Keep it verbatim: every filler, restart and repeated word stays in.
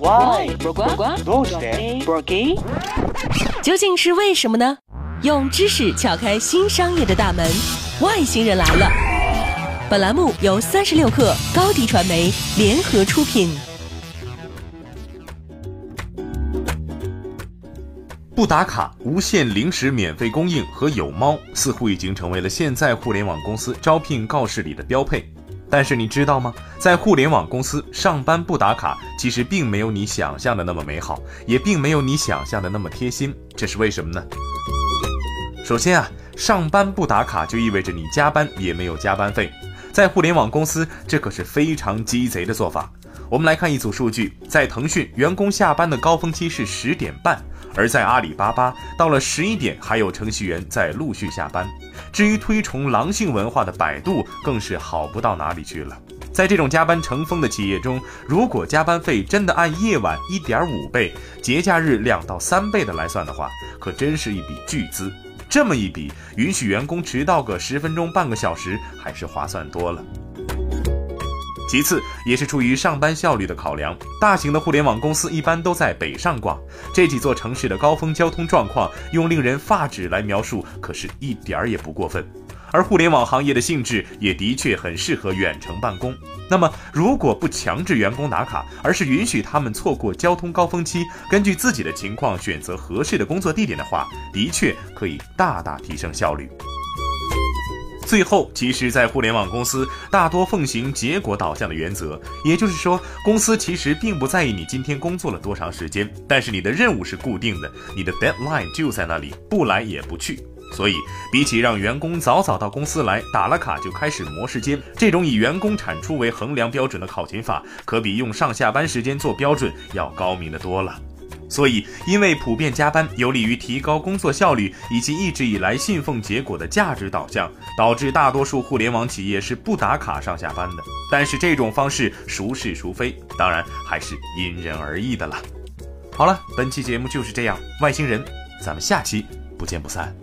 Why? Why? 究竟是为什么呢？用知识撬开新商业的大门，外星人来了。本栏目由三十六氪、高迪传媒联合出品。不打卡、无限零食免费供应和有猫，似乎已经成为了现在互联网公司招聘告示里的标配。但是你知道吗？在互联网公司上班不打卡，其实并没有你想象的那么美好，也并没有你想象的那么贴心。这是为什么呢？首先啊，上班不打卡就意味着你加班也没有加班费。在互联网公司，这可是非常鸡贼的做法。我们来看一组数据，在腾讯，员工下班的高峰期是十点半，而在阿里巴巴，到了十一点还有程序员在陆续下班。至于推崇狼性文化的百度，更是好不到哪里去了。在这种加班成风的企业中，如果加班费真的按夜晚 一点五 倍、节假日两到三倍的来算的话，可真是一笔巨资。这么一比，允许员工迟到个十分钟、半个小时，还是划算多了。其次，也是出于上班效率的考量，大型的互联网公司一般都在北上广，这几座城市的高峰交通状况，用令人发指来描述，可是一点儿也不过分。而互联网行业的性质也的确很适合远程办公。那么，如果不强制员工打卡，而是允许他们错过交通高峰期，根据自己的情况选择合适的工作地点的话，的确可以大大提升效率。最后，其实在互联网公司大多奉行结果导向的原则，也就是说，公司其实并不在意你今天工作了多长时间，但是你的任务是固定的，你的 deadline 就在那里，不来也不去。所以，比起让员工早早到公司来，打了卡就开始磨时间，这种以员工产出为衡量标准的考勤法，可比用上下班时间做标准要高明得多了。所以，因为普遍加班有利于提高工作效率，以及一直以来信奉结果的价值导向，导致大多数互联网企业是不打卡上下班的。但是这种方式孰是孰非，当然还是因人而异的了。好了，本期节目就是这样，外星人，咱们下期不见不散。